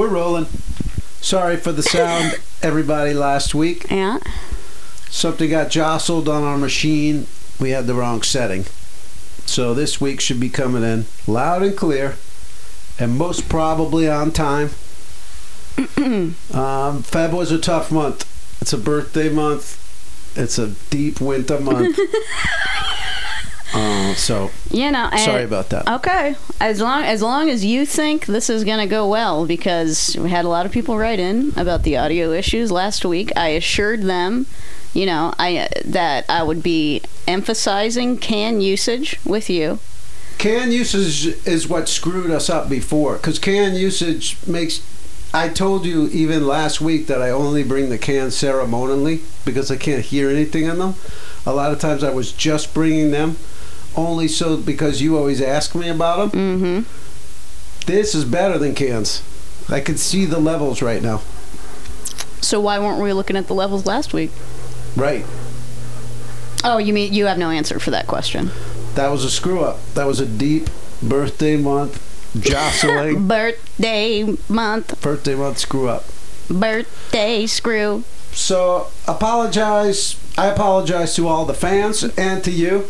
We're rolling. Sorry for the sound, everybody, last week. Yeah. Something got jostled on our machine. We had the wrong setting. So this week should be coming in loud and clear, and most probably on time. Feb was a tough month. It's a birthday month. It's a deep winter month. Sorry about that. Okay. As long as you think this is going to go well, because we had a lot of people write in about the audio issues last week. I assured them, that I would be emphasizing can usage with you. Can usage is what screwed us up before, because can usage makes... I told you even last week that I only bring the cans ceremonially because I can't hear anything in them. A lot of times I was just bringing them only so because you always ask me about them. Mm-hmm. This is better than cans. I can see the levels right now. So why weren't we looking at the levels last week? Right. Oh, you mean you have no answer for that question? That was a screw up. That was a deep birthday month jostling. Birthday month screw up. Birthday screw. So I apologize to all the fans and to you.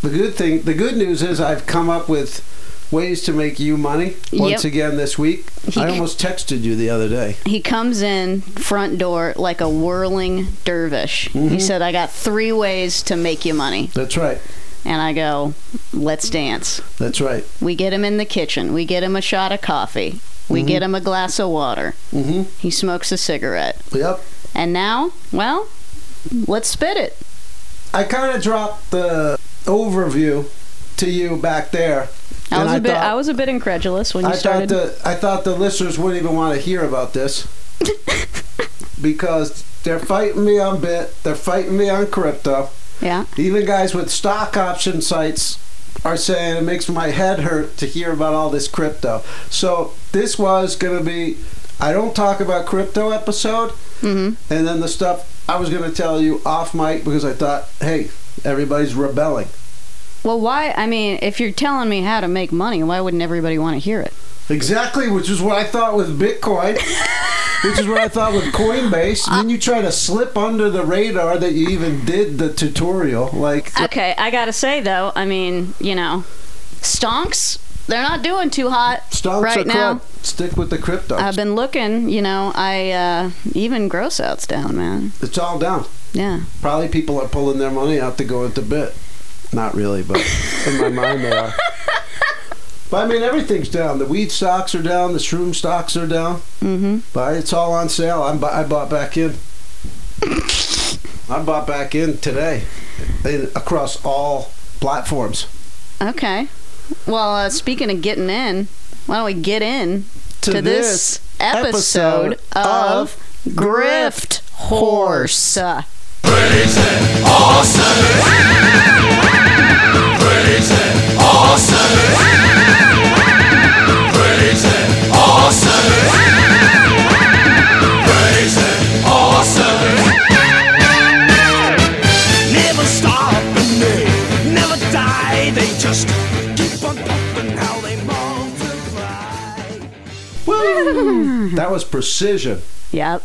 The good news is I've come up with ways to make you money once again this week. I almost texted you the other day. He comes in front door like a whirling dervish. Mm-hmm. He said, I got 3 ways to make you money. That's right. And I go, let's dance. That's right. We get him in the kitchen. We get him a shot of coffee. We mm-hmm. get him a glass of water. Mm-hmm. He smokes a cigarette. Yep. And now, well, let's spit it. I kind of dropped the overview to you back there. I was a bit incredulous when you started. I thought the listeners wouldn't even want to hear about this. Because they're fighting me on Bit. They're fighting me on crypto. Yeah. Even guys with stock option sites are saying it makes my head hurt to hear about all this crypto. So this was going to be, I don't talk about crypto episode. Mm-hmm. And then the stuff I was going to tell you off mic because I thought, hey, everybody's rebelling. Well, why? I mean, if you're telling me how to make money, why wouldn't everybody want to hear it? Exactly, which is what I thought with Bitcoin. Which is what I thought with Coinbase. And then you try to slip under the radar that you even did the tutorial. Okay, I gotta say, though, I mean, stonks, they're not doing too hot stonks right now. Stick with the crypto. I've been looking, even gross out's down, man. It's all down. Yeah. Probably people are pulling their money out to go into Bit. Not really, but in my mind they are. But I mean, everything's down. The weed stocks are down. The shroom stocks are down. Mm-hmm. But it's all on sale. I bought back in. I bought back in today across all platforms. Okay. Well, speaking of getting in, why don't we get in to this episode of Grift Horse. Pretty awesome. Pretty awesome. That was precision. Yep.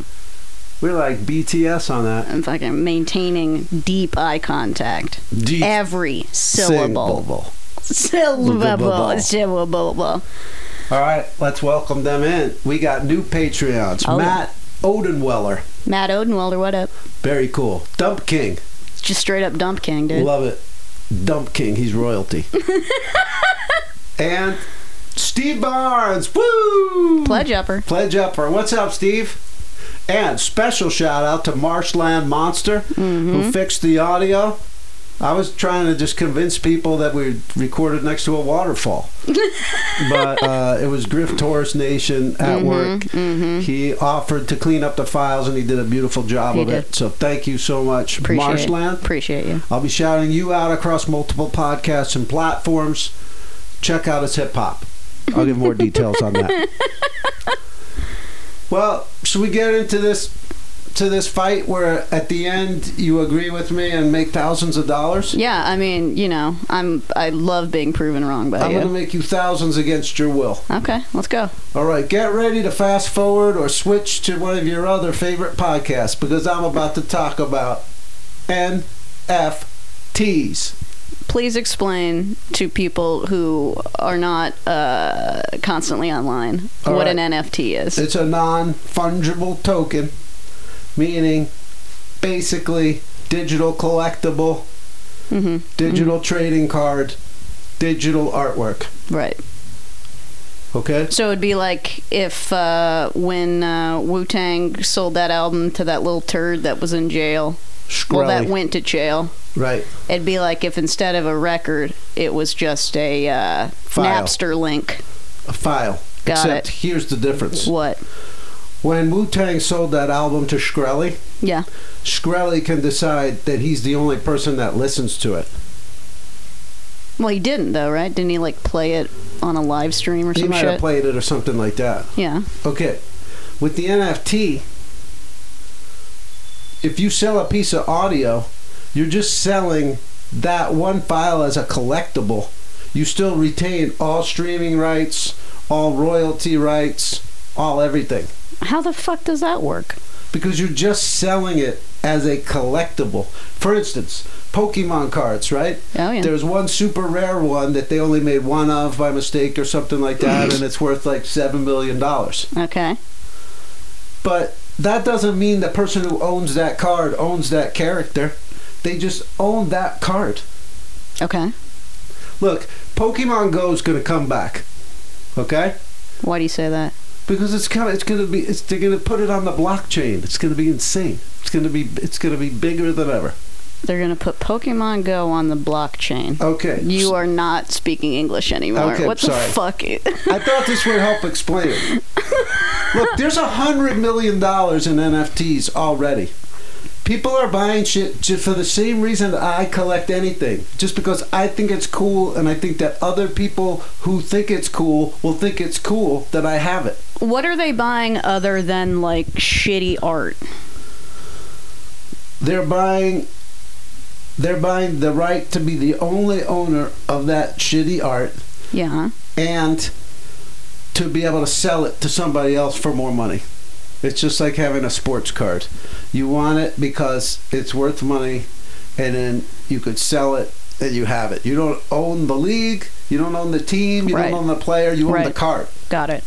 We're like BTS on that. I'm fucking maintaining deep eye contact. Deep. Every syllable. Syllable. All right, let's welcome them in. We got new Patreons. Oh. Matt Odenweller. Matt Odenweller, what up? Very cool. Dump King. It's just straight up Dump King, dude. Love it. Dump King, he's royalty. And Steve Barnes. Woo! Pledge Upper. What's up, Steve? And special shout out to Marshland Monster, mm-hmm. who fixed the audio. I was trying to just convince people that we recorded next to a waterfall. But it was Grift Horse Nation at mm-hmm, work. Mm-hmm. He offered to clean up the files, and he did a beautiful job of it. So thank you so much, Marshland. Appreciate you. I'll be shouting you out across multiple podcasts and platforms. Check out his hip-hop. I'll give more details on that. Well, should we get into this to this fight where at the end you agree with me and make thousands of dollars? Yeah, I mean, you know, I love being proven wrong by you. I'm going to make you thousands against your will. Okay, let's go. All right, get ready to fast forward or switch to one of your other favorite podcasts because I'm about to talk about NFTs. Please explain to people who are not constantly online what an NFT is. It's a non-fungible token, meaning basically digital collectible, digital trading card, digital artwork. Right. Okay. So it'd be like if when Wu-Tang sold that album to that little turd that was in jail. Shkreli. Well, that went to jail. Right. It'd be like if instead of a record, it was just a Napster link. A file. Got Except here's the difference. What? When Wu-Tang sold that album to Shkreli, yeah. Shkreli can decide that he's the only person that listens to it. Well, he didn't, though, right? Didn't he, like, play it on a live stream or some shit? He might have played it or something like that. Yeah. Okay. With the NFT... if you sell a piece of audio, you're just selling that one file as a collectible. You still retain all streaming rights, all royalty rights, all everything. How the fuck does that work? Because you're just selling it as a collectible. For instance, Pokemon cards, right? Oh, yeah. There's one super rare one that they only made one of by mistake or something like that, and it's worth like $7 million. Okay. But... that doesn't mean the person who owns that card owns that character. They just own that card. Okay. Look, Pokemon Go is going to come back. Okay? Why do you say that? Because they're going to put it on the blockchain. It's going to be insane. It's going to be bigger than ever. They're going to put Pokemon Go on the blockchain. Okay. You are not speaking English anymore. Okay, what the fuck? I thought this would help explain it. Look, there's $100 million in NFTs already. People are buying shit just for the same reason that I collect anything. Just because I think it's cool, and I think that other people who think it's cool will think it's cool that I have it. What are they buying other than, like, shitty art? They're buying the right to be the only owner of that shitty art. Yeah. And to be able to sell it to somebody else for more money. It's just like having a sports card. You want it because it's worth money, and then you could sell it and you have it. You don't own the league. You don't own the team. You don't own the player. You own the card. Got it.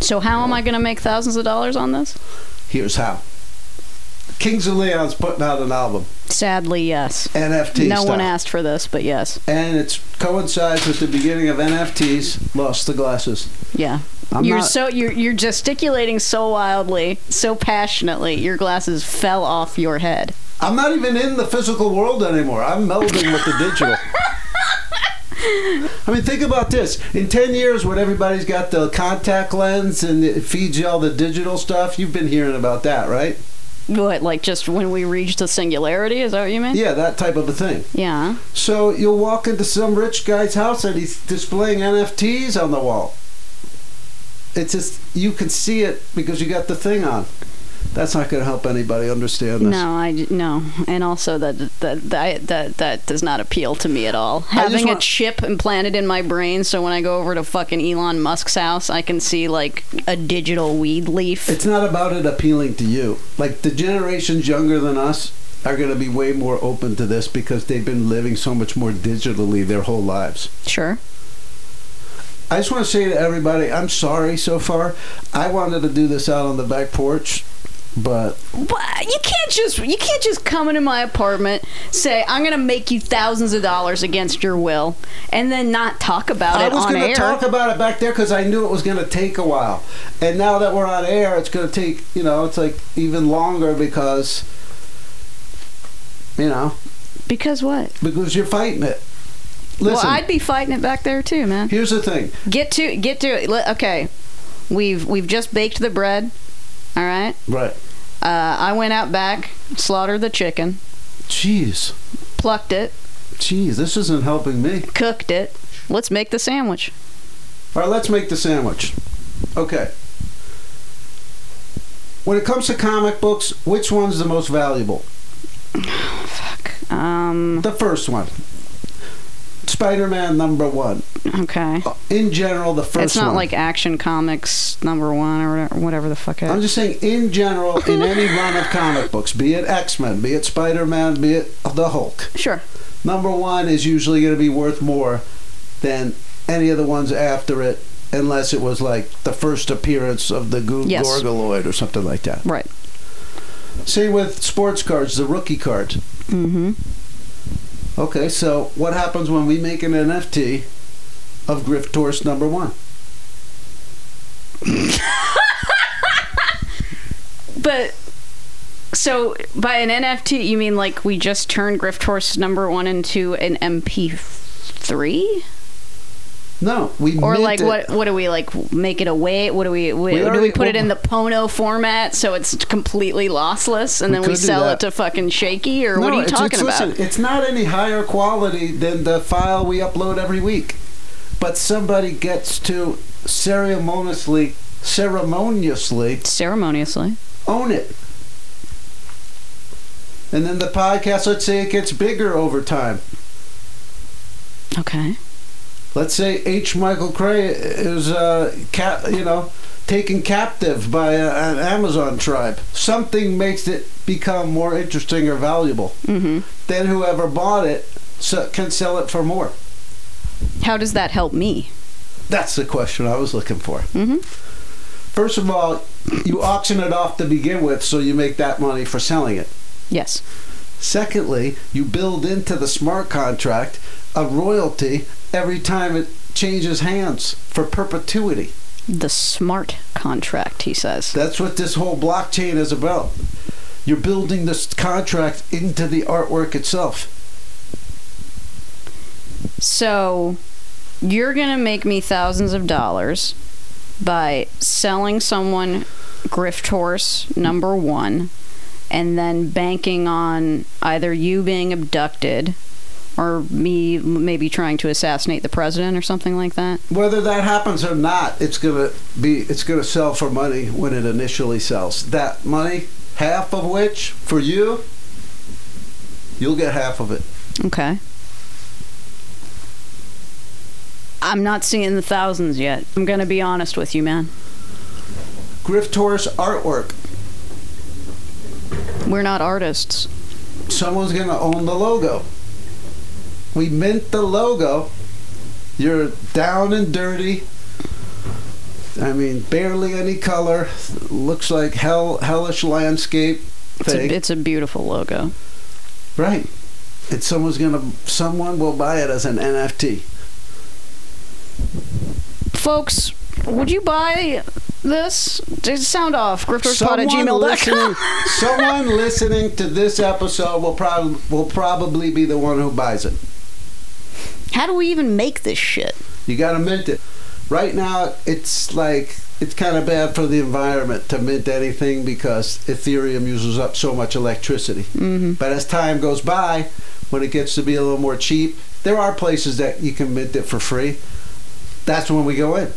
So how am I going to make thousands of dollars on this? Here's how. Kings of Leon's putting out an album. Sadly, yes. NFT No one asked for this, but yes. And it coincides with the beginning of NFTs. Lost the glasses. Yeah. You're gesticulating so wildly, so passionately, your glasses fell off your head. I'm not even in the physical world anymore. I'm melding with the digital. I mean, think about this. In 10 years, when everybody's got the contact lens and it feeds you all the digital stuff, you've been hearing about that, right? What, like just when we reach the singularity? Is that what you mean? Yeah, that type of a thing. Yeah. So you'll walk into some rich guy's house and he's displaying NFTs on the wall. It's just, you can see it because you got the thing on. That's not going to help anybody understand this. No. And also that does not appeal to me at all. Having a chip implanted in my brain so when I go over to fucking Elon Musk's house, I can see, like, a digital weed leaf. It's not about it appealing to you. Like, the generations younger than us are going to be way more open to this because they've been living so much more digitally their whole lives. Sure. I just want to say to everybody, I'm sorry so far. I wanted to do this out on the back porch. But you can't just come into my apartment, say I'm gonna make you thousands of dollars against your will, and then not talk about it on air. I was gonna talk about it back there because I knew it was gonna take a while, and now that we're on air, it's gonna take it's like even longer because. Because what? Because you're fighting it. Listen, well, I'd be fighting it back there too, man. Here's the thing. Get to it. Okay, we've just baked the bread. All right? Right. I went out back, slaughtered the chicken. Jeez. Plucked it. Jeez, this isn't helping me. Cooked it. Let's make the sandwich. All right, let's make the sandwich. Okay. When it comes to comic books, which one's the most valuable? Oh, fuck. The first one. Spider-Man number one. Okay. In general, the first one. It's not like Action Comics number one or whatever the fuck it is. I'm just saying, in general, in any run of comic books, be it X-Men, be it Spider-Man, be it the Hulk. Sure. Number one is usually going to be worth more than any of the ones after it, unless it was like the first appearance of the Gorgoloid or something like that. Right. Same with sports cards, the rookie card. Mm-hmm. Okay, so what happens when we make an NFT of Grift Horse number one? But, so by an NFT, you mean like we just turn Grift Horse number one into an MP3? No, we or like it. What do we like? Make it a weight? What do we put it in the Pono format so it's completely lossless, and then we sell it to fucking Shaky? Or no, what are you talking about? Listen, it's not any higher quality than the file we upload every week, but somebody gets to ceremoniously own it. And then the podcast, let's say it gets bigger over time. Okay. Let's say H. Michael Cray is taken captive by an Amazon tribe. Something makes it become more interesting or valuable. Mm-hmm. Then whoever bought it can sell it for more. How does that help me? That's the question I was looking for. Mm-hmm. First of all, you auction it off to begin with, so you make that money for selling it. Yes. Secondly, you build into the smart contract a royalty every time it changes hands for perpetuity. The smart contract, he says. That's what this whole blockchain is about. You're building this contract into the artwork itself. So you're going to make me thousands of dollars by selling someone Grift Horse number one, and then banking on either you being abducted or me maybe trying to assassinate the president or something like that. Whether that happens or not, it's gonna sell for money when it initially sells. That money, half of which for you, you'll get half of it. Okay. I'm not seeing the thousands yet. I'm gonna be honest with you, man. Grift Horse artwork. We're not artists. Someone's going to own the logo. We mint the logo. You're down and dirty. I mean, barely any color. Looks like hellish landscape thing. It's a beautiful logo. Right. And someone will buy it as an NFT. Folks, would you buy this? Just sound off. grifthorspod@gmail.com. Someone listening to this episode will probably be the one who buys it. How do we even make this shit? You gotta mint it. Right now, it's kind of bad for the environment to mint anything because Ethereum uses up so much electricity. Mm-hmm. But as time goes by, when it gets to be a little more cheap, there are places that you can mint it for free. That's when we go in.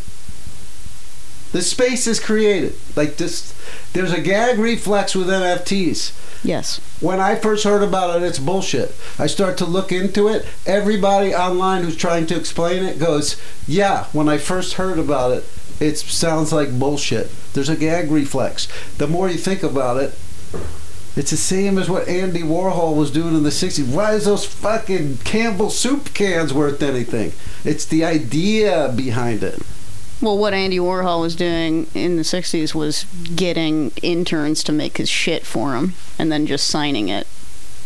The space is created. Like this, there's a gag reflex with NFTs. Yes. When I first heard about it, it's bullshit. I start to look into it. Everybody online who's trying to explain it goes, yeah, when I first heard about it, it sounds like bullshit. There's a gag reflex. The more you think about it, it's the same as what Andy Warhol was doing in the 60s. Why is those fucking Campbell soup cans worth anything? It's the idea behind it. Well, what Andy Warhol was doing in the 60s was getting interns to make his shit for him and then just signing it.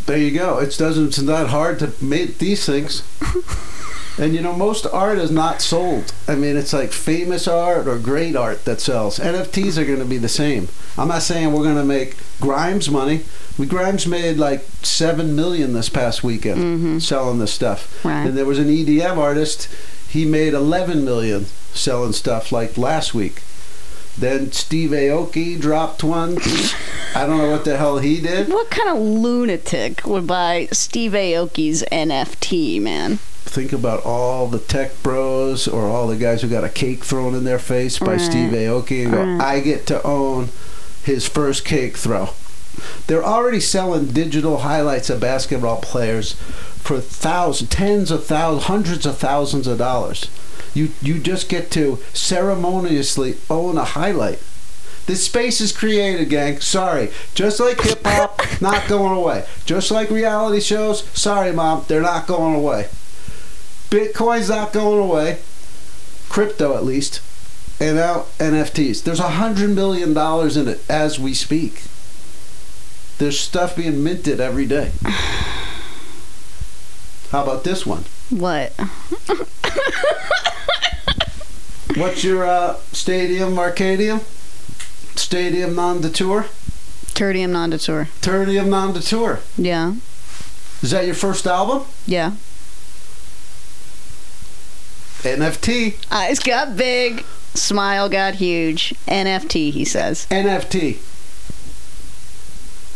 There you go. It's not hard to make these things. And, most art is not sold. I mean, it's like famous art or great art that sells. NFTs are going to be the same. I'm not saying we're going to make Grimes money. Grimes made like $7 million this past weekend selling this stuff. Right. And there was an EDM artist. He made $11 million selling stuff like last week. Then Steve Aoki dropped one. I don't know what the hell he did. What kind of lunatic would buy Steve Aoki's NFT, man? Think about all the tech bros or all the guys who got a cake thrown in their face by Steve Aoki and go, I get to own his first kick throw. They're already selling digital highlights of basketball players for thousands, tens of thousands, hundreds of thousands of dollars. You just get to ceremoniously own a highlight. This space is created, gang. Sorry. Just like hip-hop, not going away. Just like reality shows, sorry, Mom, they're not going away. Bitcoin's not going away. Crypto, at least. And now, NFTs. There's $100 million in it as we speak. There's stuff being minted every day. How about this one? What? What's your stadium, Arcadium? Stadium non-detour? Turdium non-detour. Turdium non-detour. Yeah. Is that your first album? Yeah. NFT. Eyes got big. Smile got huge. NFT, he says. NFT.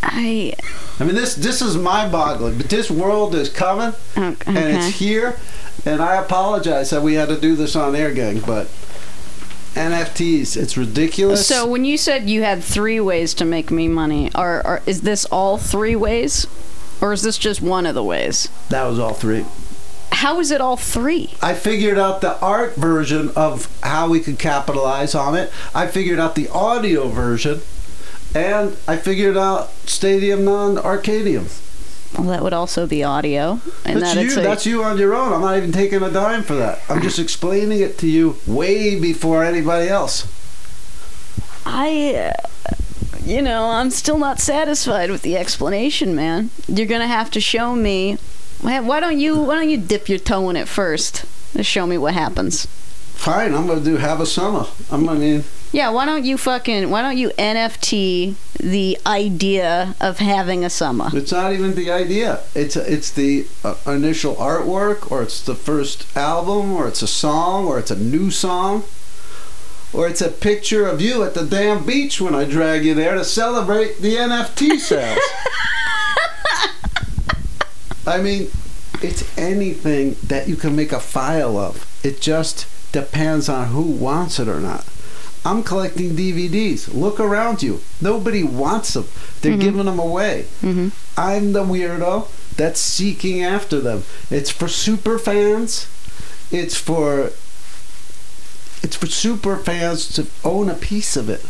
I mean, this is mind-boggling, but this world is coming, okay. And it's here, and I apologize that we had to do this on air, gang, but NFTs, it's ridiculous. So when you said you had three ways to make me money, is this all three ways, or is this just one of the ways? That was all three. How is it all three? I figured out the art version of how we could capitalize on it. I figured out the audio version. And I figured out Stadium non-Arcadium. Well, that would also be audio. And that's you on your own. I'm not even taking a dime for that. I'm just explaining it to you way before anybody else. I'm still not satisfied with the explanation, man. You're going to have to show me. Why don't you dip your toe in it first? Just show me what happens. Fine, I'm going to do Have a Summer. Yeah, why don't you NFT the idea of having a summer? It's not even the idea. It's the initial artwork, or it's the first album, or it's a song, or it's a new song, or it's a picture of you at the damn beach when I drag you there to celebrate the NFT sales. I mean, it's anything that you can make a file of. It just depends on who wants it or not. I'm collecting DVDs. Look around you. Nobody wants them. They're giving them away. Mm-hmm. I'm the weirdo that's seeking after them. It's for super fans. It's for super fans to own a piece of it.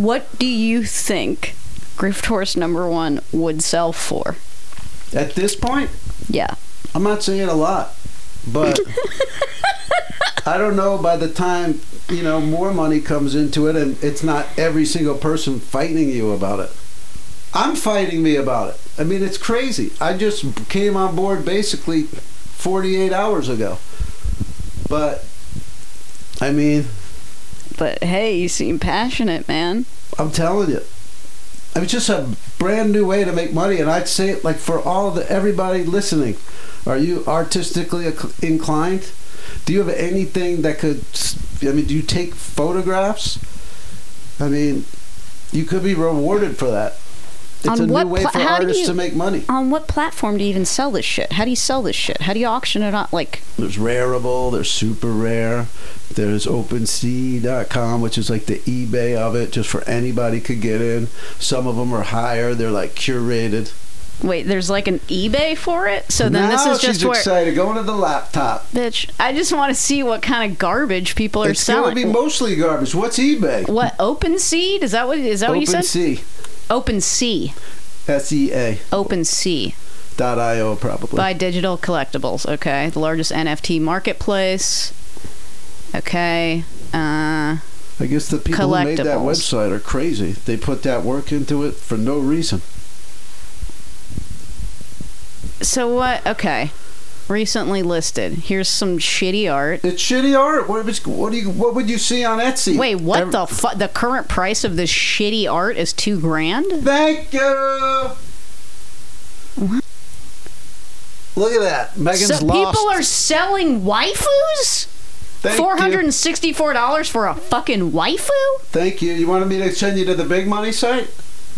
What do you think Grift Horse #1 would sell for? At this point? Yeah. I'm not saying a lot, but... I don't know, by the time, more money comes into it and it's not every single person fighting you about it. I'm fighting me about it. I mean, it's crazy. I just came on board basically 48 hours ago. But hey, you seem passionate, man. I'm telling you. I mean, just a brand new way to make money, and I'd say it like for everybody listening. Are you artistically inclined? Do you have anything that could... do you take photographs? You could be rewarded for that. It's a new way for artists to make money. On what platform do you even sell this shit? How do you sell this shit? How do you auction it on? There's Rarible, there's Super Rare, there's OpenSea.com, which is like the eBay of it, just for anybody could get in. Some of them are higher. They're like curated. Wait, there's like an eBay for it? So then this is just where... Now she's excited. Go into the laptop. Bitch, I just want to see what kind of garbage people are selling. It's going to be mostly garbage. What's eBay? What, OpenSea? Is that what you said? OpenSea. SEA. OpenSea.io, probably. Buy digital collectibles. Okay. The largest NFT marketplace. Okay. I guess the people who made that website are crazy. They put that work into it for no reason. So what? Okay. Recently listed. Here's some shitty art. It's shitty art. What would you see on Etsy? Wait, what the fuck? The current price of this shitty art is $2,000? Thank you! What? Look at that. Megan's lost. So people are selling waifus? Thank $464 for a fucking waifu? Thank you. You wanted me to send you to the big money site?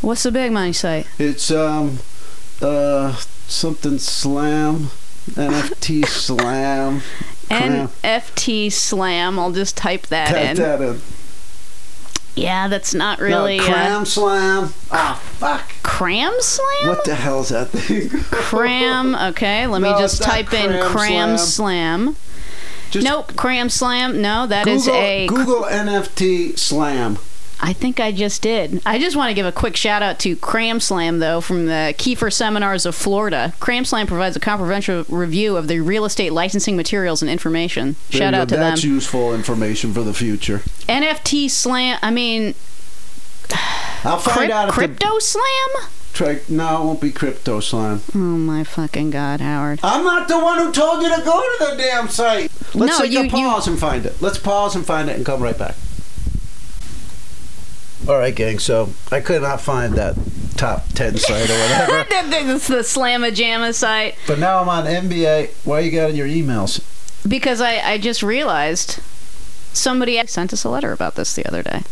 What's the big money site? It's, something slam. NFT slam. NFT slam. I'll just type that in. Yeah, that's not really... No, cram slam. Ah, fuck. Cram slam? What the hell is that thing? Cram, okay, let me just type in cram slam. Nope, cram slam. No, that Google, is a... Google NFT slam. I think I just did. I just want to give a quick shout out to Cram Slam, though, from the Kiefer Seminars of Florida. Cram Slam provides a comprehensive review of the real estate licensing materials and information. Shout out to them. That's useful information for the future. NFT Slam, I mean... I'll find out if Crypto Slam? No, it won't be Crypto Slam. Oh my fucking god, Howard. I'm not the one who told you to go to the damn site. Let's take a pause and find it. Let's pause and find it and come right back. Alright, gang, so I could not find that top 10 site or whatever. It's the Slamajama site. But now I'm on NBA. Why you got in your emails? Because I just realized somebody sent us a letter about this the other day.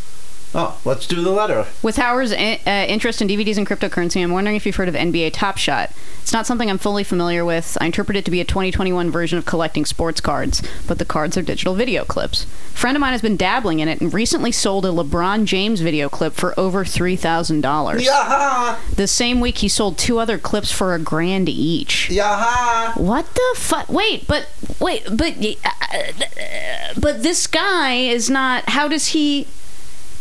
Oh, let's do the letter. With Howard's interest in DVDs and cryptocurrency, I'm wondering if you've heard of NBA Top Shot. It's not something I'm fully familiar with. I interpret it to be a 2021 version of collecting sports cards, but the cards are digital video clips. A friend of mine has been dabbling in it and recently sold a LeBron James video clip for over $3,000. Yeah. The same week, he sold two other clips for $1,000 each. Yeah. What the fuck? Wait, but this guy is not... How does he...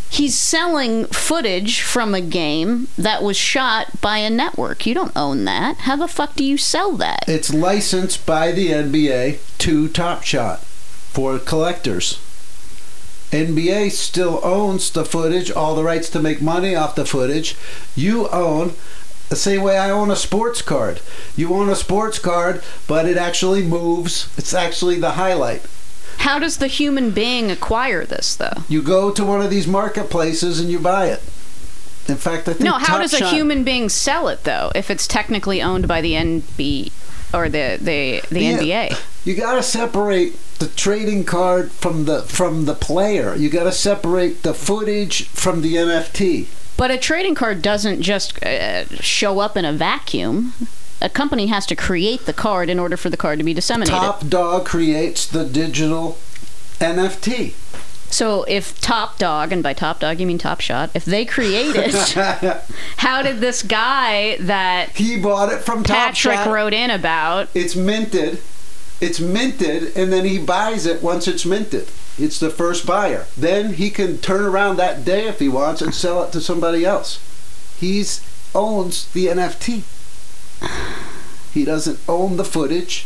He's selling footage from a game that was shot by a network. You don't own that. How the fuck do you sell that? It's licensed by the NBA to Top Shot for collectors. NBA still owns the footage, all the rights to make money off the footage. You own, the same way I own a sports card. You own a sports card, but it actually moves. It's actually the highlight. How does the human being acquire this, though? You go to one of these marketplaces and you buy it. In fact, I think... No, how does a human being sell it, though, if it's technically owned by the NBA or the NBA? You got to separate the trading card from the player. You got to separate the footage from the NFT. But a trading card doesn't just show up in a vacuum. A company has to create the card in order for the card to be disseminated. Top Dog creates the digital NFT. So if Top Dog, and by Top Dog you mean Top Shot, if they create it, how did this guy that he bought it from Patrick Top Shot, wrote in about? It's minted, and then he buys it once it's minted. It's the first buyer. Then he can turn around that day if he wants and sell it to somebody else. He owns the NFT. He doesn't own the footage.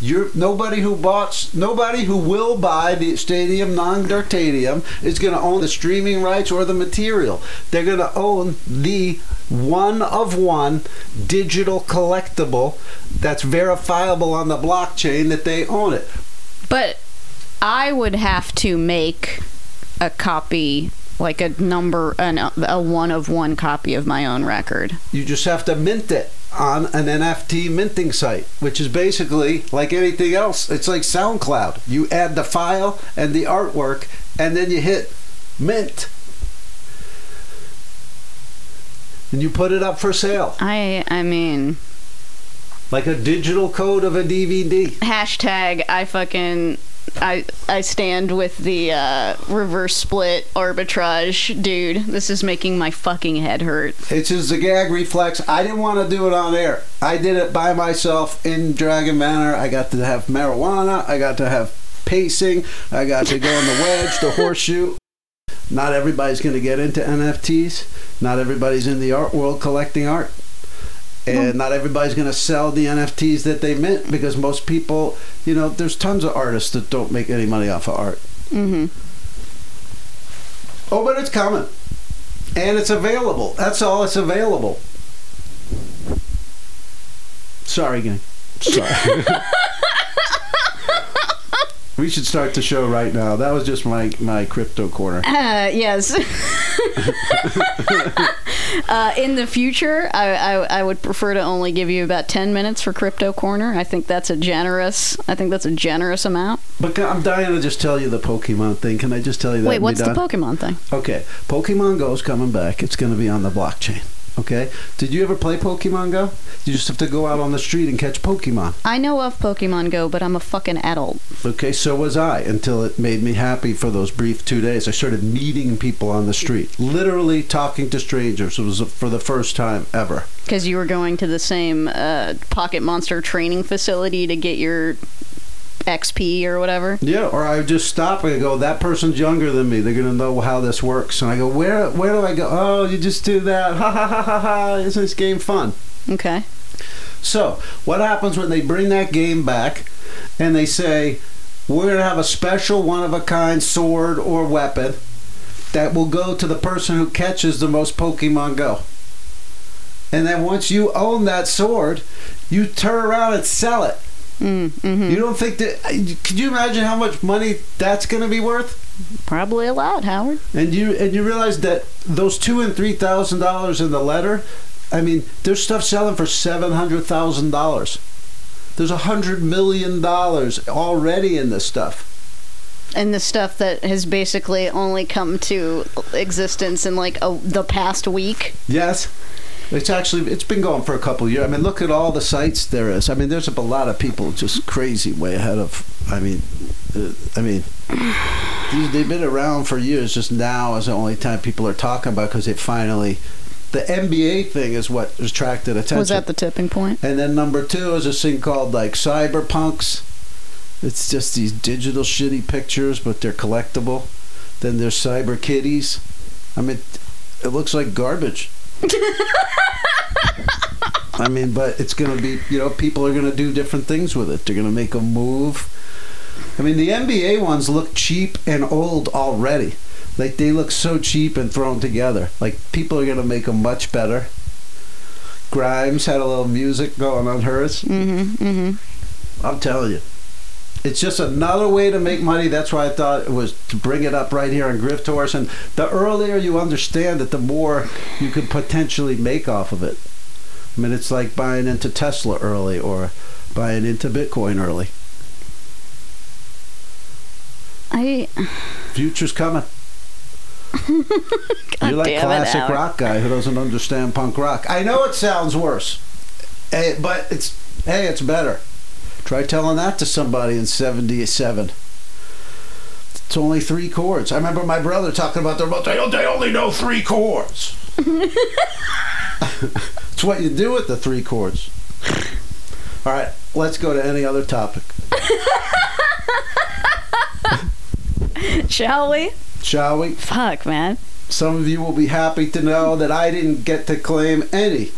Nobody who will buy the stadium non-dirtadium is going to own the streaming rights or the material. They're going to own the one-of-one digital collectible that's verifiable on the blockchain that they own it. But I would have to make a copy... Like a one-of-one copy of my own record. You just have to mint it on an NFT minting site, which is basically like anything else. It's like SoundCloud. You add the file and the artwork, and then you hit mint. And you put it up for sale. I mean... Like a digital code of a DVD. Hashtag I fucking... I stand with the reverse split arbitrage, dude. This is making my fucking head hurt. It's just a gag reflex. I didn't want to do it on air. I did it by myself in Dragon Manor. I got to have marijuana. I got to have pacing. I got to go on the wedge, the horseshoe. Not everybody's going to get into NFTs. Not everybody's in the art world collecting art. And not everybody's going to sell the NFTs that they mint because most people, you know, there's tons of artists that don't make any money off of art. Mm-hmm. Oh, but it's coming. And it's available. That's all. It's available. Sorry, gang. Sorry. We should start the show right now. That was just my crypto corner. Yes. In the future, I would prefer to only give you about 10 minutes for crypto corner. I think that's a generous amount. But I'm dying to just tell you the Pokemon thing. Can I just tell you that? Wait, what's the Pokemon thing? Okay, Pokemon Go is coming back. It's going to be on the blockchain. Okay. Did you ever play Pokemon Go? You just have to go out on the street and catch Pokemon. I know of Pokemon Go, but I'm a fucking adult. Okay, so was I, until it made me happy for those brief 2 days. I started meeting people on the street, literally talking to strangers. It was for the first time ever. Because you were going to the same Pocket Monster training facility to get your XP or whatever. Yeah, or I just stop and I go, that person's younger than me. They're gonna know how this works. And I go, where do I go? Oh, you just do that. Ha ha ha ha ha. Isn't this game fun? Okay. So what happens when they bring that game back and they say, we're gonna have a special one-of-a-kind sword or weapon that will go to the person who catches the most Pokemon Go. And then once you own that sword, you turn around and sell it. Mm-hmm. You don't think that? Could you imagine how much money that's going to be worth? Probably a lot, Howard. And you realize that those $2,000 and $3,000 in the letter, I mean, there's stuff selling for $700,000. There's $100 million already in this stuff. And the stuff that has basically only come to existence in like the past week. Yes. It's been going for a couple of years. I mean, look at all the sites there is. I mean, there's a lot of people just crazy way ahead of, I mean, they've been around for years. Just now is the only time people are talking about, because it finally, the NBA thing is what attracted attention. Was that the tipping point? And then number two is this thing called like Cyberpunks. It's just these digital shitty pictures, but they're collectible. Then there's Cyber Kitties. I mean, it looks like garbage. I mean, but it's going to be, you know, people are going to do different things with it. They're going to make a move. I mean, the NBA ones look cheap and old already. Like, they look so cheap and thrown together. Like, people are going to make them much better. Grimes had a little music going on hers. Mm-hmm, mm-hmm. I'm telling you. It's just another way to make money. That's why I thought it was to bring it up right here on Grift Horse. And the earlier you understand it, the more you could potentially make off of it. I mean, it's like buying into Tesla early or buying into Bitcoin early. Future's coming. You're like classic rock guy who doesn't understand punk rock. I know it sounds worse, but it's better. Try telling that to somebody in 77. It's only 3 chords. I remember my brother talking about they only know 3 chords. It's what you do with the 3 chords. All right, let's go to any other topic. Shall we? Shall we? Fuck, man. Some of you will be happy to know that I didn't get to claim any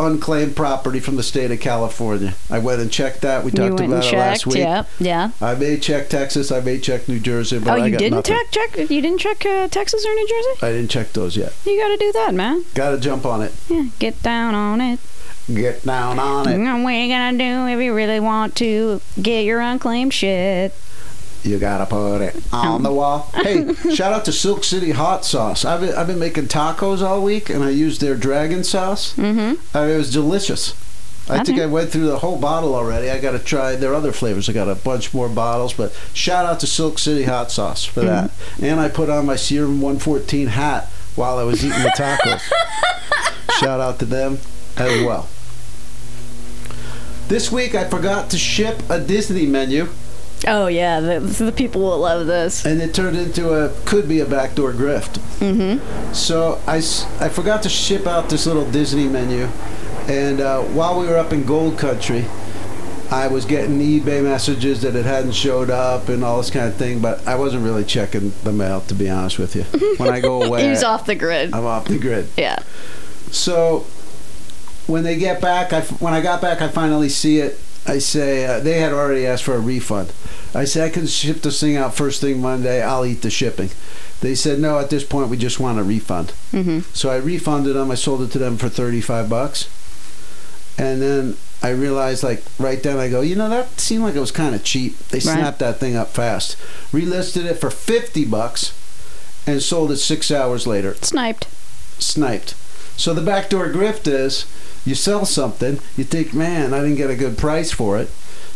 unclaimed property from the state of California. I went and checked that. We talked about it last week. Yeah. I may check Texas. I may check New Jersey. But I got nothing. You didn't check Texas or New Jersey? I didn't check those yet. You got to do that, man. Got to jump on it. Yeah, get down on it. Get down on it. What are you going to do if you really want to get your unclaimed shit? You gotta put it on the wall. Hey, shout out to Silk City Hot Sauce. I've been making tacos all week, and I used their dragon sauce. Mm-hmm. It was delicious. I think I went through the whole bottle already. I got to try their other flavors. I got a bunch more bottles, but shout out to Silk City Hot Sauce for that. And I put on my Serum 114 hat while I was eating the tacos. Shout out to them as well. This week I forgot to ship a Disney menu. Oh, yeah, the people will love this. And it turned into could be a backdoor grift. Mm-hmm. So I forgot to ship out this little Disney menu. And while we were up in Gold Country, I was getting eBay messages that it hadn't showed up and all this kind of thing, but I wasn't really checking the mail, to be honest with you. When I go away... He's off the grid. I'm off the grid. Yeah. So when they get back, when I got back, I finally see it. I say, they had already asked for a refund. I said, I can ship this thing out first thing Monday. I'll eat the shipping. They said, no, at this point, we just want a refund. Mm-hmm. So I refunded them. I sold it to them for $35. And then I realized, like, right then I go, you know, that seemed like it was kind of cheap. They snapped that thing up fast. Relisted it for $50 and sold it 6 hours later. Sniped. So the backdoor grift is... You sell something, you think, man, I didn't get a good price for it.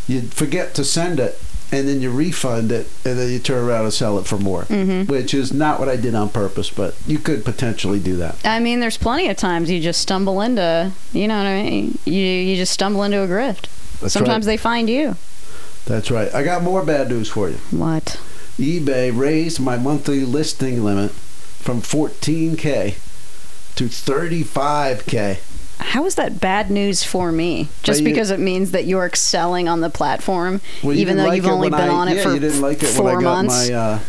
You forget to send it, and then you refund it, and then you turn around and sell it for more, which is not what I did on purpose, but you could potentially do that. I mean, there's plenty of times you just stumble into, you know what I mean? You just stumble into a grift. Sometimes they find you. That's right. I got more bad news for you. What? eBay raised my monthly listing limit from 14K to 35K. How is that bad news for me? Just because it means that you're excelling on the platform, well, even though you've only been on it for 4 months. Yeah, you didn't like it when I got my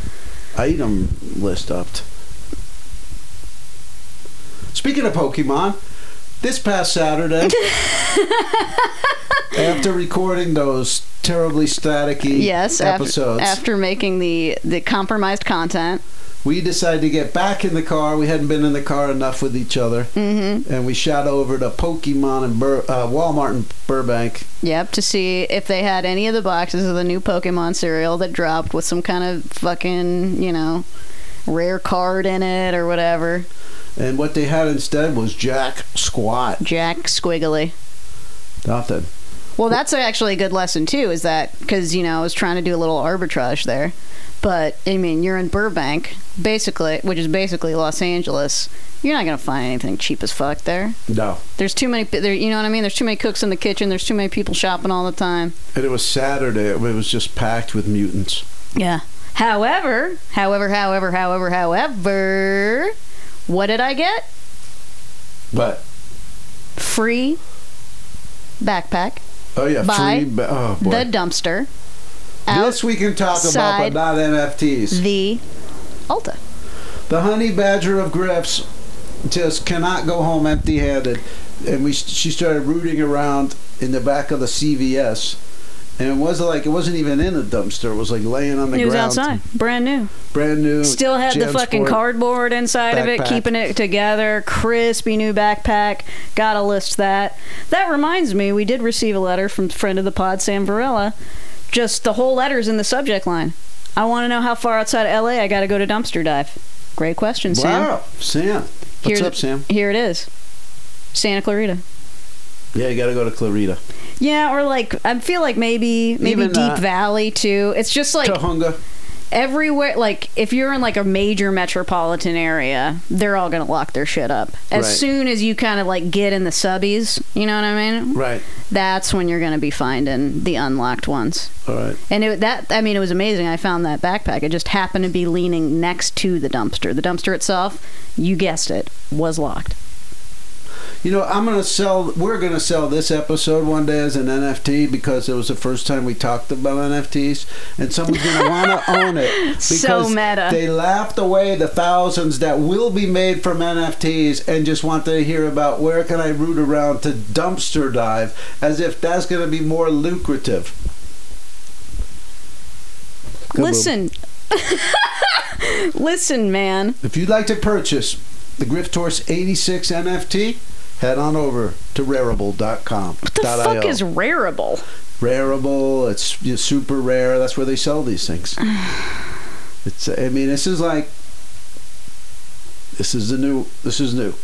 item list up. Speaking of Pokemon, this past Saturday, after recording those terribly staticky episodes, after making the compromised content, we decided to get back in the car. We hadn't been in the car enough with each other. Mm-hmm. And we shot over to Pokemon and Walmart in Burbank. Yep, to see if they had any of the boxes of the new Pokemon cereal that dropped with some kind of fucking, you know, rare card in it or whatever. And what they had instead was Jack Squat. Jack Squiggly. Nothing. Well, that's actually a good lesson, too, is that, because, you know, I was trying to do a little arbitrage there. But, I mean, you're in Burbank, basically, which is basically Los Angeles. You're not going to find anything cheap as fuck there. No. There's too many, you know what I mean? There's too many cooks in the kitchen. There's too many people shopping all the time. And it was Saturday. It was just packed with mutants. Yeah. However, what did I get? What? Free backpack. Oh, yeah. Free. Oh, boy. The dumpster. This we can talk about, but not NFTs. The Ulta. The honey badger of grifts just cannot go home empty-handed. And she started rooting around in the back of the CVS. And it wasn't even in a dumpster. It was like laying on the ground. It was outside. Brand new. Still had the fucking cardboard inside of it, keeping it together. Crispy new backpack. Gotta list that. That reminds me, we did receive a letter from friend of the pod, Sam Varela. Just the whole letters in the subject line. I want to know how far outside of LA I got to go to dumpster dive. Great question, Sam. Wow, Sam. What's up, Sam? Here it is. Santa Clarita. Yeah, you got to go to Clarita. Yeah, or like, I feel like maybe even, Deep Valley, too. It's just like Tohunga. Everywhere, like, if you're in like a major metropolitan area, they're all going to lock their shit up. As soon as you kind of like get in the subbies, you know what I mean? Right. That's when you're going to be finding the unlocked ones. All right. And it was amazing. I found that backpack. It just happened to be leaning next to the dumpster. The dumpster itself, you guessed it, was locked. You know, we're going to sell this episode one day as an NFT because it was the first time we talked about NFTs, and someone's going to want to own it because so meta. They laughed away the thousands that will be made from NFTs and just want to hear about where can I root around to dumpster dive, as if that's going to be more lucrative. Listen, man. If you'd like to purchase the Grift Horse 86 NFT, head on over to Rarible.com. What the fuck is Rarible? Rarible, it's super rare. That's where they sell these things. This is new.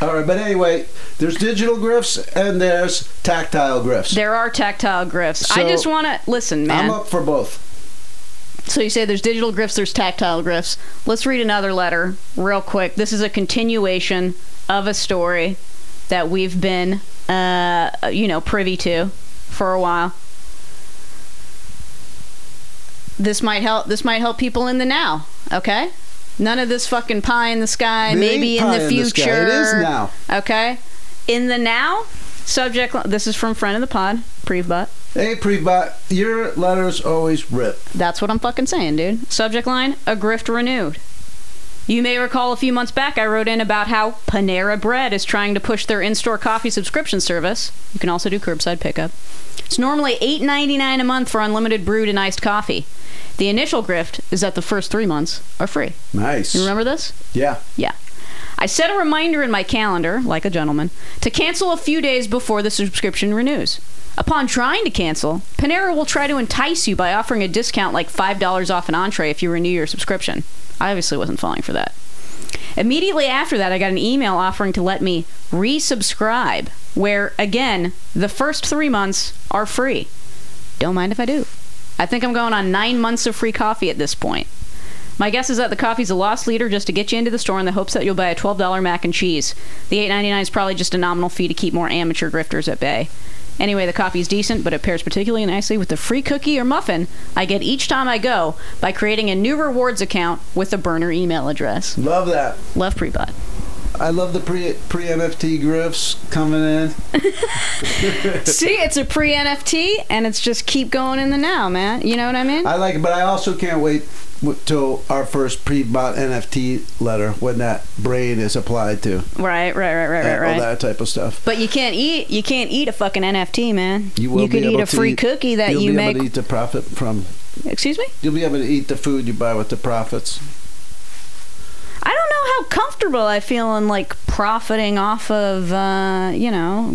All right, but anyway, there's digital grifts and there's tactile grifts. There are tactile grifts. So I just want to listen, man. I'm up for both. So you say there's digital grifts, there's tactile grifts. Let's read another letter real quick. This is a continuation of a story that we've been, privy to for a while. This might help people in the now, okay? None of this fucking pie in the sky, maybe in the future. It is now. Okay? In the now, subject, this is from friend of the pod, Prevbot. Hey, Prevbot, your letters always rip. That's what I'm fucking saying, dude. Subject line, a grift renewed. You may recall a few months back I wrote in about how Panera Bread is trying to push their in-store coffee subscription service. You can also do curbside pickup. It's normally $8.99 a month for unlimited brewed and iced coffee. The initial grift is that the first 3 months are free. Nice. You remember this? Yeah. Yeah. I set a reminder in my calendar, like a gentleman, to cancel a few days before the subscription renews. Upon trying to cancel, Panera will try to entice you by offering a discount like $5 off an entree if you renew your subscription. I obviously wasn't falling for that. Immediately after that, I got an email offering to let me resubscribe, where, again, the first 3 months are free. Don't mind if I do. I think I'm going on 9 months of free coffee at this point. My guess is that the coffee's a loss leader just to get you into the store in the hopes that you'll buy a $12 mac and cheese. The $8.99 is probably just a nominal fee to keep more amateur grifters at bay. Anyway, the coffee's decent, but it pairs particularly nicely with the free cookie or muffin I get each time I go by creating a new rewards account with a burner email address. Love that. Love pre-bot. I love the pre-NFT grifts coming in. See, it's a pre-NFT, and it's just keep going in the now, man. You know what I mean? I like it, but I also can't wait till our first pre-bought NFT letter when that brain is applied to. Right. All that type of stuff. But you can't eat a fucking NFT, man. You could eat a free cookie that you make. You'll be able to eat the profit from. Excuse me? You'll be able to eat the food you buy with the profits. I don't know how comfortable I feel in, like, profiting off of,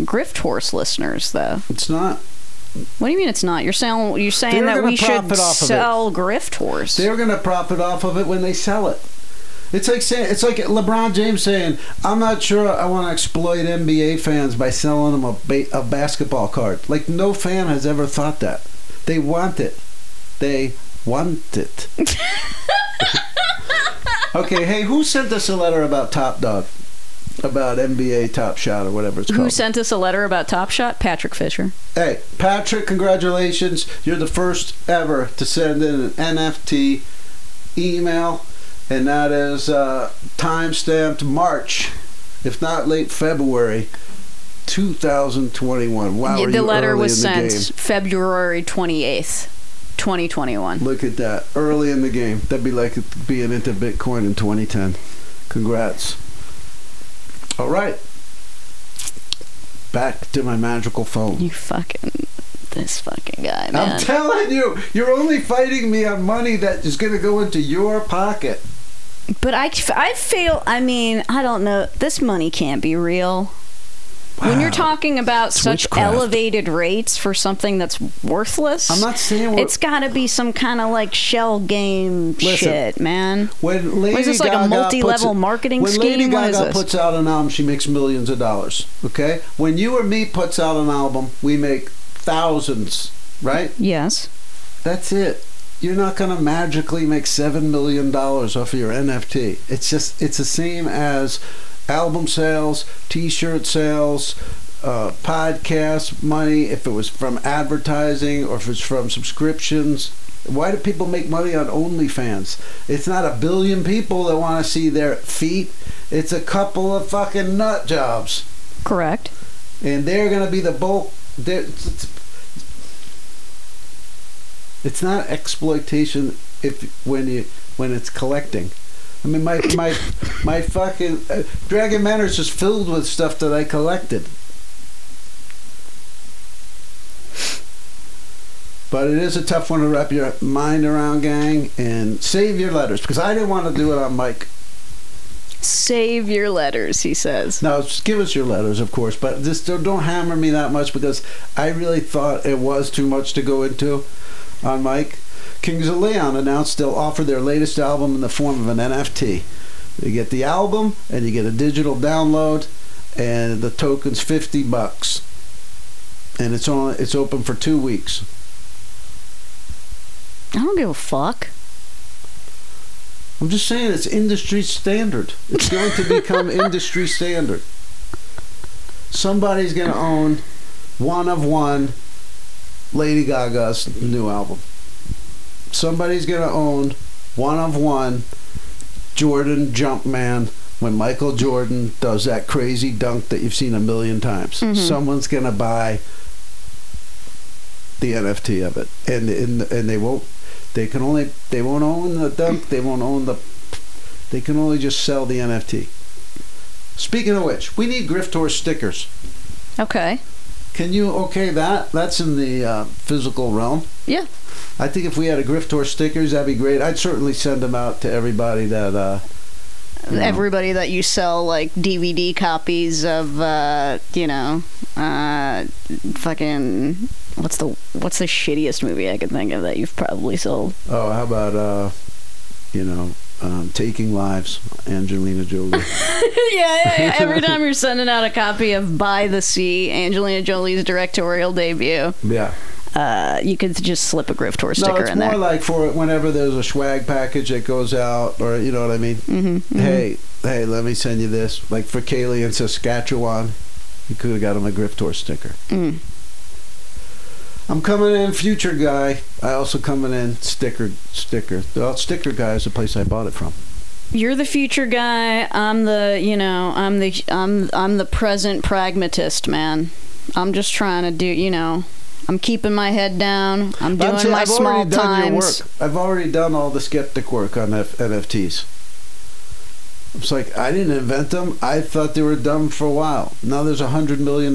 Grift Horse listeners, though. It's not. What do you mean it's not? You're saying that we should sell Grift Horse. They're going to profit off of it when they sell it. It's like LeBron James saying, I'm not sure I want to exploit NBA fans by selling them a basketball card. Like, no fan has ever thought that. They want it. They want it. Okay, hey, who sent us a letter about Top Dog? About NBA Top Shot or whatever it's called. Who sent us a letter about Top Shot? Patrick Fisher. Hey, Patrick, congratulations. You're the first ever to send in an NFT email, and that is time-stamped March, if not late February 2021. Wow, yeah, the letter was sent February 28th. 2021. Look at that. Early in the game. That'd be like being into Bitcoin in 2010. Congrats. All right. Back to my magical phone. This fucking guy, man. I'm telling you, you're only fighting me on money that is going to go into your pocket. But I feel, I mean, I don't know. This money can't be real. Wow. When you're talking about such elevated rates for something that's worthless, I'm not saying it's got to be some kind of like shell game shit, man. Is this like a multi-level marketing scheme? When Lady Gaga puts out an album, she makes millions of dollars. Okay, when you or me puts out an album, we make thousands, right? Yes. That's it. You're not going to magically make $7 million off of your NFT. It's the same as album sales, t-shirt sales, podcast money, if it was from advertising or if it's from subscriptions. Why do people make money on OnlyFans? It's not 1 billion people that want to see their feet. It's a couple of fucking nut jobs. Correct. And they're going to be the bulk. It's not exploitation when it's collecting. I mean, my fucking Dragon Manor is just filled with stuff that I collected. But it is a tough one to wrap your mind around, gang. And save your letters, because I didn't want to do it on mic. Save your letters, he says. No, just give us your letters, of course. But just don't hammer me that much, because I really thought it was too much to go into on mic. Kings of Leon announced they'll offer their latest album in the form of an NFT. You get the album, and you get a digital download, and the token's $50. And it's open for 2 weeks. I don't give a fuck. I'm just saying it's industry standard. It's going to become industry standard. Somebody's going to own one of one Lady Gaga's new album. Somebody's going to own one of one Jordan Jumpman when Michael Jordan does that crazy dunk that you've seen 1 million times. Mm-hmm. Someone's going to buy the NFT of it, and they won't. They won't own the dunk. They won't own the. They can only just sell the NFT. Speaking of which, we need Grift Horse stickers. Okay. Can you okay that? That's in the physical realm. Yeah. I think if we had a Grift Horse stickers, that'd be great. I'd certainly send them out to everybody that... everybody that you sell, like, DVD copies of, fucking... What's the shittiest movie I could think of that you've probably sold? Oh, how about, Taking Lives, Angelina Jolie. yeah. Every time you're sending out a copy of By the Sea, Angelina Jolie's directorial debut. Yeah. you could just slip a Grift Horse sticker in there. No, it's more like for whenever there's a swag package that goes out, or you know what I mean? Mm-hmm, hey, let me send you this. Like for Kaylee in Saskatchewan, you could have got him a Grift Horse sticker. Mm. I'm coming in, future guy. I also coming in, sticker. The sticker guy is the place I bought it from. You're the future guy. I'm the present pragmatist, man. I'm just trying to do, I'm keeping my head down. I'm doing my small times. I've already done all the skeptic work on NFTs. It's like, I didn't invent them. I thought they were dumb for a while. Now there's $100 million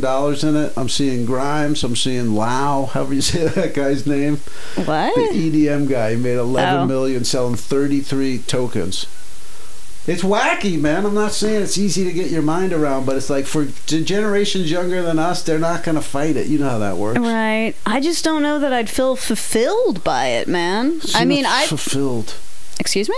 in it. I'm seeing Grimes. I'm seeing Lau, however you say that guy's name. What? The EDM guy. He made $11 million selling 33 tokens. It's wacky, man. I'm not saying it's easy to get your mind around, but it's like for generations younger than us, they're not going to fight it. You know how that works. Right. I just don't know that I'd feel fulfilled by it, man. Fulfilled. Excuse me?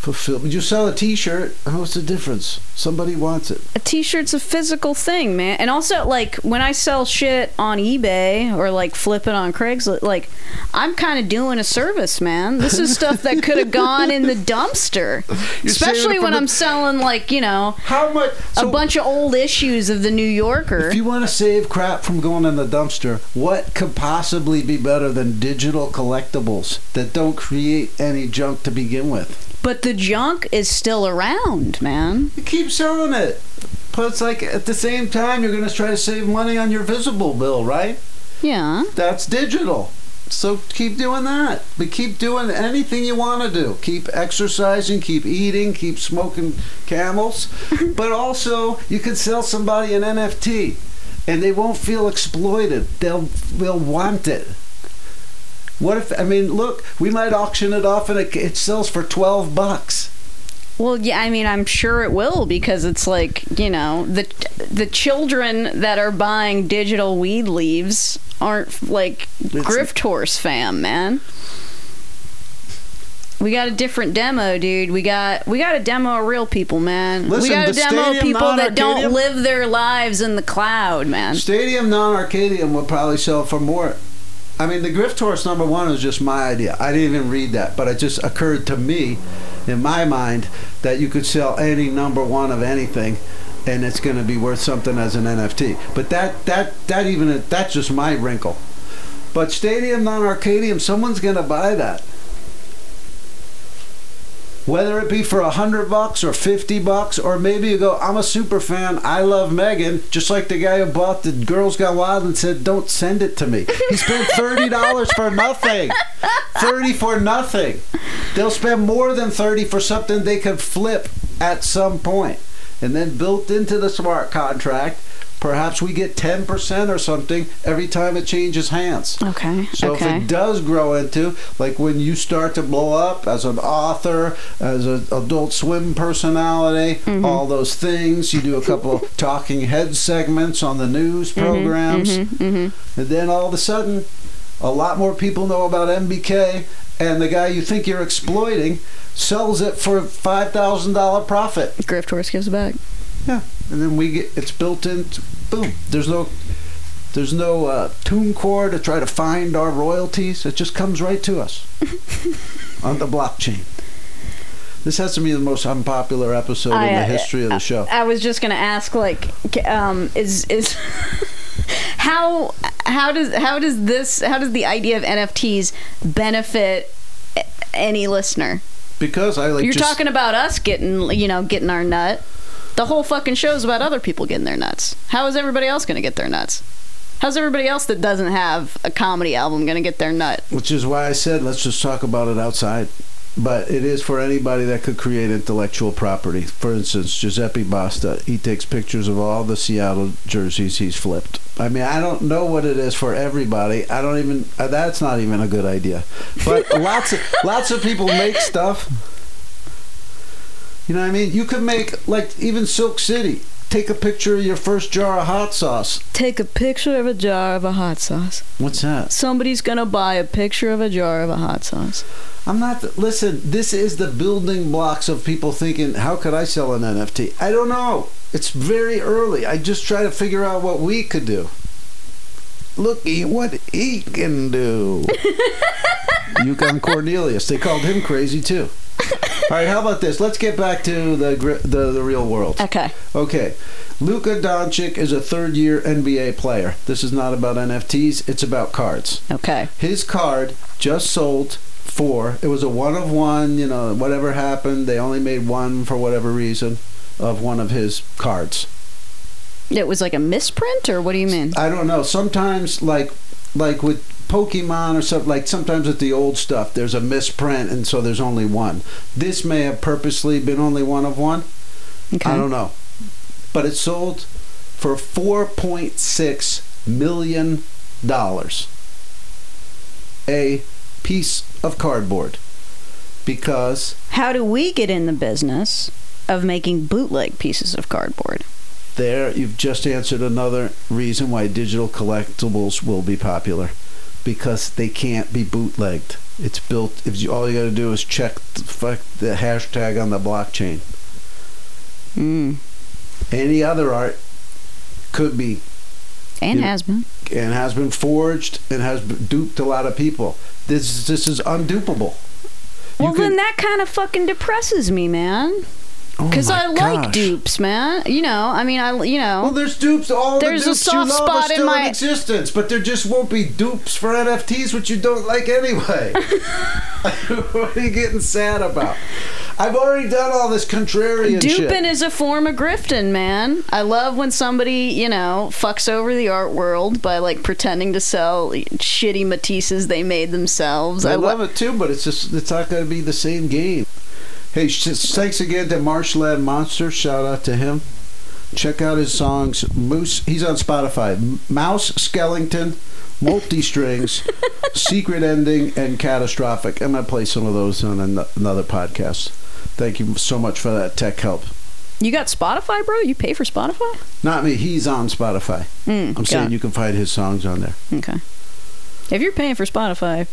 Fulfilled. You sell a t-shirt, what's the difference? Somebody wants it. A t-shirt's a physical thing, man. And also, like, when I sell shit on eBay or, like, flip it on Craigslist, like, I'm kind of doing a service, man. This is stuff that could have gone in the dumpster. Especially when I'm selling, like, how much? A bunch of old issues of the New Yorker. If you want to save crap from going in the dumpster, what could possibly be better than digital collectibles that don't create any junk to begin with? But the junk is still around, man. You keep selling it. But it's like, at the same time, you're going to try to save money on your visible bill, right? Yeah. That's digital. So keep doing that. But keep doing anything you want to do. Keep exercising, keep eating, keep smoking Camels. But also, you could sell somebody an NFT, and they won't feel exploited. They'll want it. What if, look, we might auction it off and it sells for $12. Well, yeah, I'm sure it will, because it's like, the children that are buying digital weed leaves aren't like Grift Horse fam, man. We got a different demo, dude. We got a demo of real people, man. Listen, we got to demo people that don't live their lives in the cloud, man. Stadium Non-Arcadium would probably sell for more. The Grift Horse #1 was just my idea. I didn't even read that, but it just occurred to me, in my mind, that you could sell any #1 of anything, and it's going to be worth something as an NFT. But that's just my wrinkle. But Stadium Non-Arcadium, someone's going to buy that, whether it be for $100 or $50, or maybe you go, I'm a super fan, I love Megan, just like the guy who bought the Girls Got Wild and said, don't send it to me. He spent $30 for nothing. $30 for nothing. They'll spend more than $30 for something they could flip at some point. And then built into the smart contract, perhaps we get 10% or something every time it changes hands. Okay. So if it does grow into, like when you start to blow up as an author, as an Adult Swim personality, mm-hmm. all those things, you do a couple of talking head segments on the news programs, mm-hmm, mm-hmm. and then all of a sudden, a lot more people know about MBK, and the guy you think you're exploiting sells it for $5,000 profit. Grift Horse gives it back. Yeah. And then it's built in. Boom. There's no TuneCore to try to find our royalties. It just comes right to us on the blockchain. This has to be the most unpopular episode in the history of the show. I was just going to ask, is how does the idea of NFTs benefit any listener? Because you're talking about us getting our nut. The whole fucking show is about other people getting their nuts. How is everybody else going to get their nuts? How's everybody else that doesn't have a comedy album going to get their nut? Which is why I said, let's just talk about it outside. But it is for anybody that could create intellectual property. For instance, Giuseppe Basta, he takes pictures of all the Seattle jerseys he's flipped. I don't know what it is for everybody. I don't even, that's not even a good idea. But lots of people make stuff. You know what I mean? You could make, even Silk City. Take a picture of your first jar of hot sauce. Take a picture of a jar of a hot sauce. What's that? Somebody's going to buy a picture of a jar of a hot sauce. Listen, this is the building blocks of people thinking, how could I sell an NFT? I don't know. It's very early. I just try to figure out what we could do. Look at what he can do. Yukon Cornelius. They called him crazy, too. All right, how about this? Let's get back to the real world. Okay. Okay. Luka Doncic is a third-year NBA player. This is not about NFTs. It's about cards. Okay. His card just sold for, it was a one-of-one, you know, whatever happened. They only made one for whatever reason of one of his cards. It was like a misprint, or what do you mean? I don't know. Sometimes, like with Pokemon or something, like sometimes with the old stuff, there's a misprint, and so there's only one. This may have purposely been only one of one. Okay. I don't know. But it sold for $4.6 million. A piece of cardboard. Because... How do we get in the business of making bootleg pieces of cardboard? There, you've just answered another reason why digital collectibles will be popular, because they can't be bootlegged. It's built. If you, all you got to do is check the hashtag on the blockchain. Mm. Any other art could be, and has been, and has been forged and has duped a lot of people. This is undupable. Well, then that kind of fucking depresses me, man. Because I like dupes, man. You know, I mean, Well, there's dupes. There's the dupes a soft you love spot are still in my existence, but there just won't be dupes for NFTs, which you don't like anyway. What are you getting sad about? I've already done all this contrarian shit. Duping is a form of grifting, man. I love when somebody, you know, fucks over the art world by, like, pretending to sell shitty Matisses they made themselves. I love it, too, but it's not going to be the same game. Hey, thanks again to Marshland Monster. Shout out to him. Check out his songs. Moose, he's on Spotify. Mouse Skellington, Multi-Strings, Secret Ending, and Catastrophic. I'm going to play some of those on another podcast. Thank you so much for that tech help. You got Spotify, bro? You pay for Spotify? Not me. He's on Spotify. I'm saying you can find his songs on there. Okay. If you're paying for Spotify...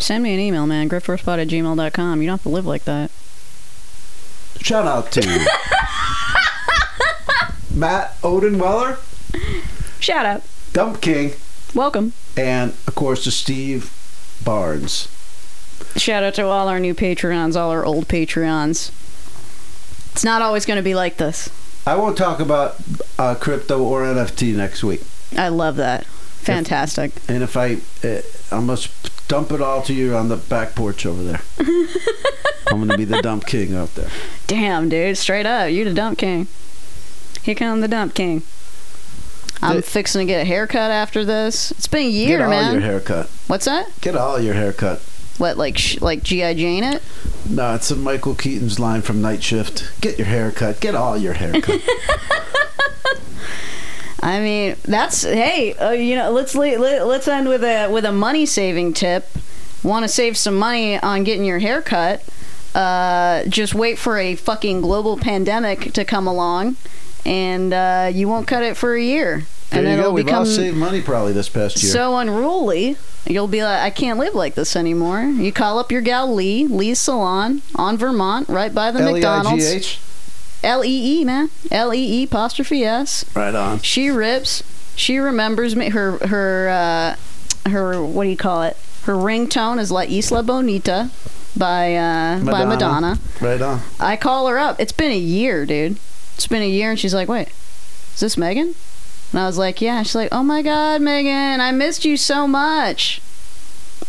Send me an email, man. grifthorspod@gmail.com. You don't have to live like that. Shout out to Matt Odenweller. Shout out. Dump King. Welcome. And, of course, to Steve Barnes. Shout out to all our new Patreons, all our old Patreons. It's not always going to be like this. I won't talk about crypto or NFT next week. I love that. Fantastic. If I must dump it all to you on the back porch over there. I'm going to be the dump king out there. Damn, dude. Straight up. You're the dump king. Here comes the dump king. I'm fixing to get a haircut after this. It's been a year, man. Get all your haircut. What's that? Get all your haircut. What, like G.I. Jane it? No, it's a Michael Keaton's line from Night Shift. Get your haircut. Get all your haircut. I mean, that's you know, let's end with a money saving tip. Want to save some money on getting your hair cut? Just wait for a fucking global pandemic to come along, and you won't cut it for a year. And then it'll become saved money probably this past year. So unruly, you'll be like, I can't live like this anymore. You call up your gal Lee's Salon on Vermont, right by the McDonald's. Leigh. L-E-E, man. L-E-E'S. Right on. She rips. She remembers me. Her what do you call it? Her ringtone is La Isla Bonita by Madonna. Right on. I call her up. It's been a year, dude. It's been a year, and she's like, wait, is this Megan? And I was like, yeah. She's like, oh, my God, Megan, I missed you so much.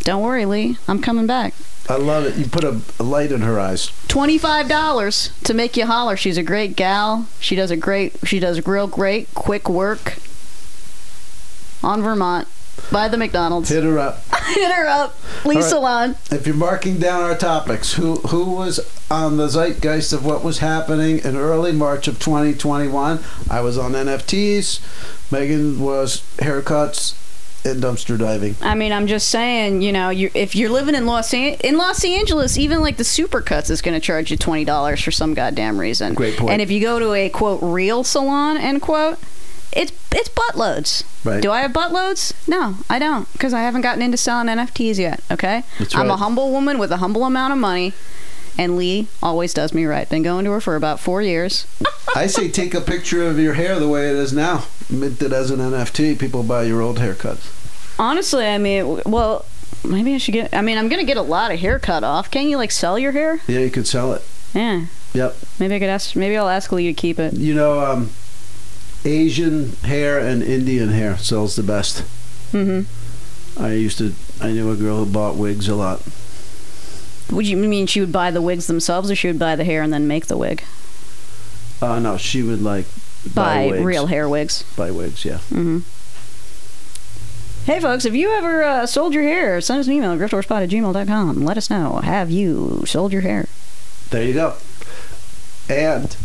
Don't worry, Lee. I'm coming back. I love it. You put a light in her eyes. $25 to make you holler. She's a great gal. She does real great quick work on Vermont by the McDonald's. Hit her up. Hit her up. Lee's Salon. If you're marking down our topics, who was on the zeitgeist of what was happening in early March of 2021? I was on NFTs. Megan was haircuts. And dumpster diving. I mean, I'm just saying, you know, if you're living in Los Angeles, even like the Supercuts is going to charge you $20 for some goddamn reason. Great point. And if you go to a, quote, real salon, end quote, it's buttloads. Right. Do I have buttloads? No, I don't, because I haven't gotten into selling NFTs yet, okay? That's right. I'm a humble woman with a humble amount of money. And Lee always does me right. Been going to her for about 4 years. I say take a picture of your hair the way it is now. Mint it as an NFT. People buy your old haircuts. Honestly, I mean, well, maybe I should get... I mean, I'm going to get a lot of hair cut off. Can't you, like, sell your hair? Yeah, you could sell it. Yeah. Yep. Maybe I could ask... Maybe I'll ask Lee to keep it. You know, Asian hair and Indian hair sells the best. Mm-hmm. I knew a girl who bought wigs a lot. Would you mean she would buy the wigs themselves, or she would buy the hair and then make the wig? No, she would like buy wigs. Real hair wigs. Buy wigs, yeah. Mm-hmm. Hey, folks, have you ever sold your hair? Send us an email, grifthorspod@gmail.com. Let us know. Have you sold your hair? There you go. And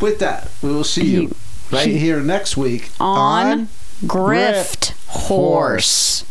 with that, we will see you right here next week on Grift Horse.